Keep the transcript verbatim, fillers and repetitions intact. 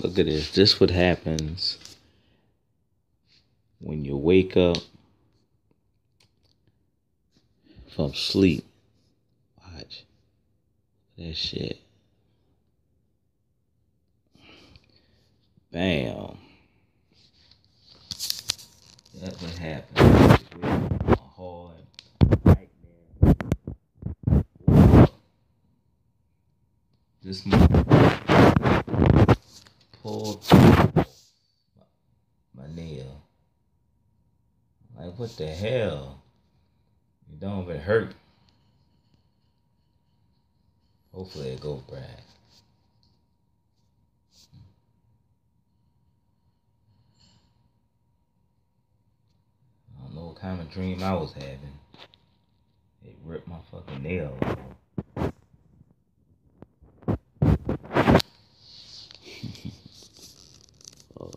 Look at this. This what happens when you wake up from sleep. Watch that shit. Bam. That's what happens. A hard nightmare. This motherfucker pulled my nail. Like, what the hell? It don't even hurt. Hopefully it go back. What kind of dream I was having? It ripped my fucking nail off. Oh.